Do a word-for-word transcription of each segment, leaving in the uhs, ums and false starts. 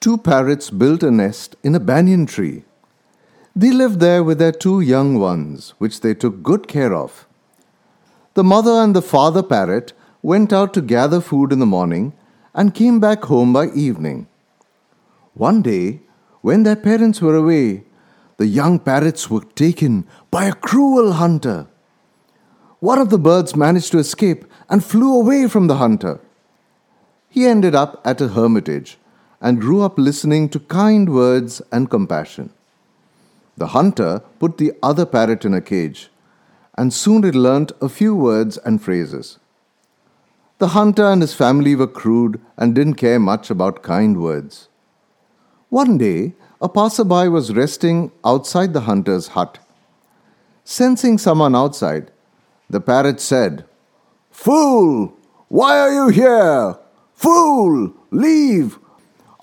two parrots built a nest in a banyan tree. They lived there with their two young ones, which they took good care of. The mother and the father parrot went out to gather food in the morning and came back home by evening. One day, when their parents were away, the young parrots were taken by a cruel hunter. One of the birds managed to escape and flew away from the hunter. He ended up at a hermitage and grew up listening to kind words and compassion. The hunter put the other parrot in a cage, and soon it learnt a few words and phrases. The hunter and his family were crude and didn't care much about kind words. One day, a passerby was resting outside the hunter's hut. Sensing someone outside, the parrot said, "Fool! Why are you here? Fool! Leave!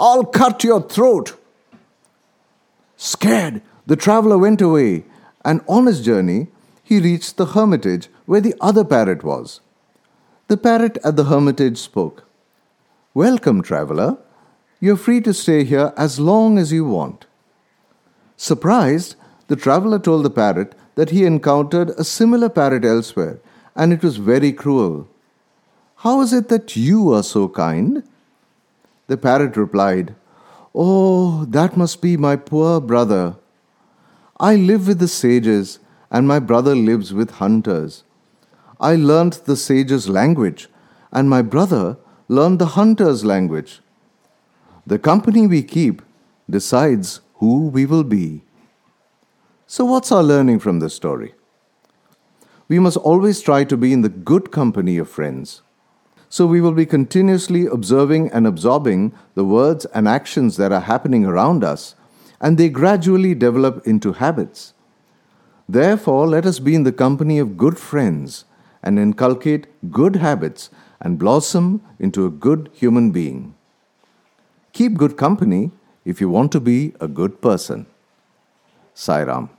I'll cut your throat!" Scared, the traveller went away, and on his journey, he reached the hermitage where the other parrot was. The parrot at the hermitage spoke, "Welcome, traveller. You're free to stay here as long as you want." Surprised, the traveller told the parrot that he encountered a similar parrot elsewhere, and it was very cruel. "How is it that you are so kind?" The parrot replied, "Oh, that must be my poor brother. I live with the sages, and my brother lives with hunters. I learnt the sages' language, and my brother learned the hunters' language. The company we keep decides who we will be." So what's our learning from this story? We must always try to be in the good company of friends. So we will be continuously observing and absorbing the words and actions that are happening around us, and they gradually develop into habits. Therefore, let us be in the company of good friends and inculcate good habits and blossom into a good human being. Keep good company if you want to be a good person. Sai Ram.